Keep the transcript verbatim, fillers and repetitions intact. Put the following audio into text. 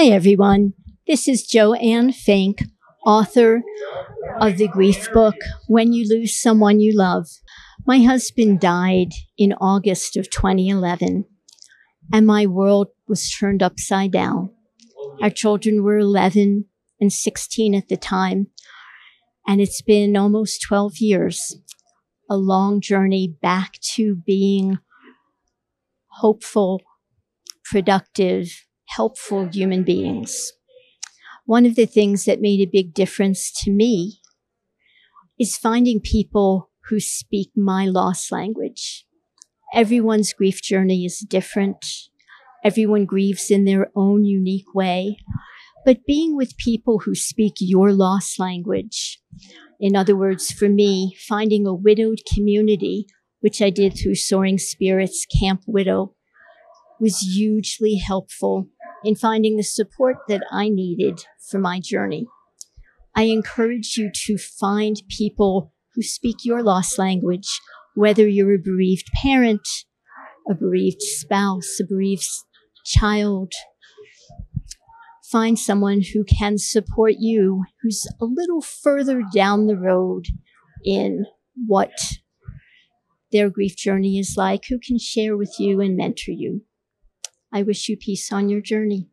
Hi, everyone. This is Joanne Fink, author of the grief book, When You Lose Someone You Love. My husband died in August of twenty eleven, and my world was turned upside down. Our children were eleven and sixteen at the time, and it's been almost twelve years, a long journey back to being hopeful, productive, helpful human beings. One of the things that made a big difference to me is finding people who speak my loss language. Everyone's grief journey is different. Everyone grieves in their own unique way. But being with people who speak your loss language, in other words, for me, finding a widowed community, which I did through Soaring Spirits Camp Widow, was hugely helpful in finding the support that I needed for my journey. I encourage you to find people who speak your loss language, whether you're a bereaved parent, a bereaved spouse, a bereaved child. Find someone who can support you, who's a little further down the road in what their grief journey is like, who can share with you and mentor you. I wish you peace on your journey.